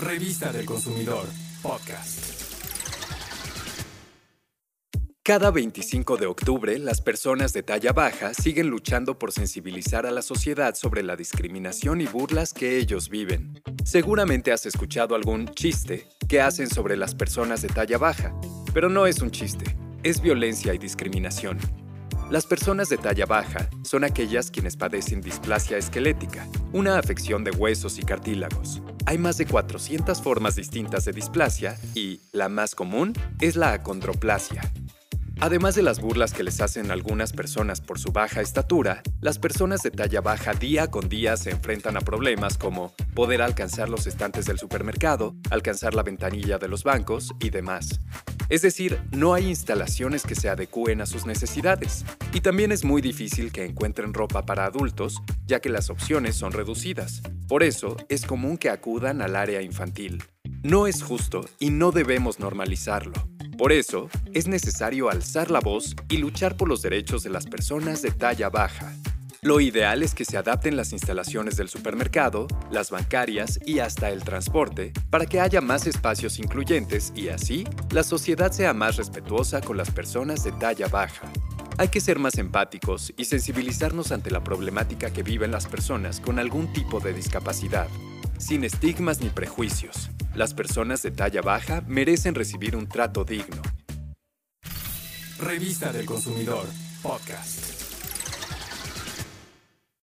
Revista del Consumidor, podcast. Cada 25 de octubre, las personas de talla baja siguen luchando por sensibilizar a la sociedad sobre la discriminación y burlas que ellos viven. Seguramente has escuchado algún chiste que hacen sobre las personas de talla baja, pero no es un chiste, es violencia y discriminación. Las personas de talla baja son aquellas quienes padecen displasia esquelética, una afección de huesos y cartílagos. Hay más de 400 formas distintas de displasia y la más común es la acondroplasia. Además de las burlas que les hacen algunas personas por su baja estatura, las personas de talla baja día con día se enfrentan a problemas como poder alcanzar los estantes del supermercado, alcanzar la ventanilla de los bancos y demás. Es decir, no hay instalaciones que se adecúen a sus necesidades. Y también es muy difícil que encuentren ropa para adultos, ya que las opciones son reducidas. Por eso, es común que acudan al área infantil. No es justo y no debemos normalizarlo. Por eso, es necesario alzar la voz y luchar por los derechos de las personas de talla baja. Lo ideal es que se adapten las instalaciones del supermercado, las bancarias y hasta el transporte para que haya más espacios incluyentes y así la sociedad sea más respetuosa con las personas de talla baja. Hay que ser más empáticos y sensibilizarnos ante la problemática que viven las personas con algún tipo de discapacidad, sin estigmas ni prejuicios. Las personas de talla baja merecen recibir un trato digno. Revista del Consumidor, podcast.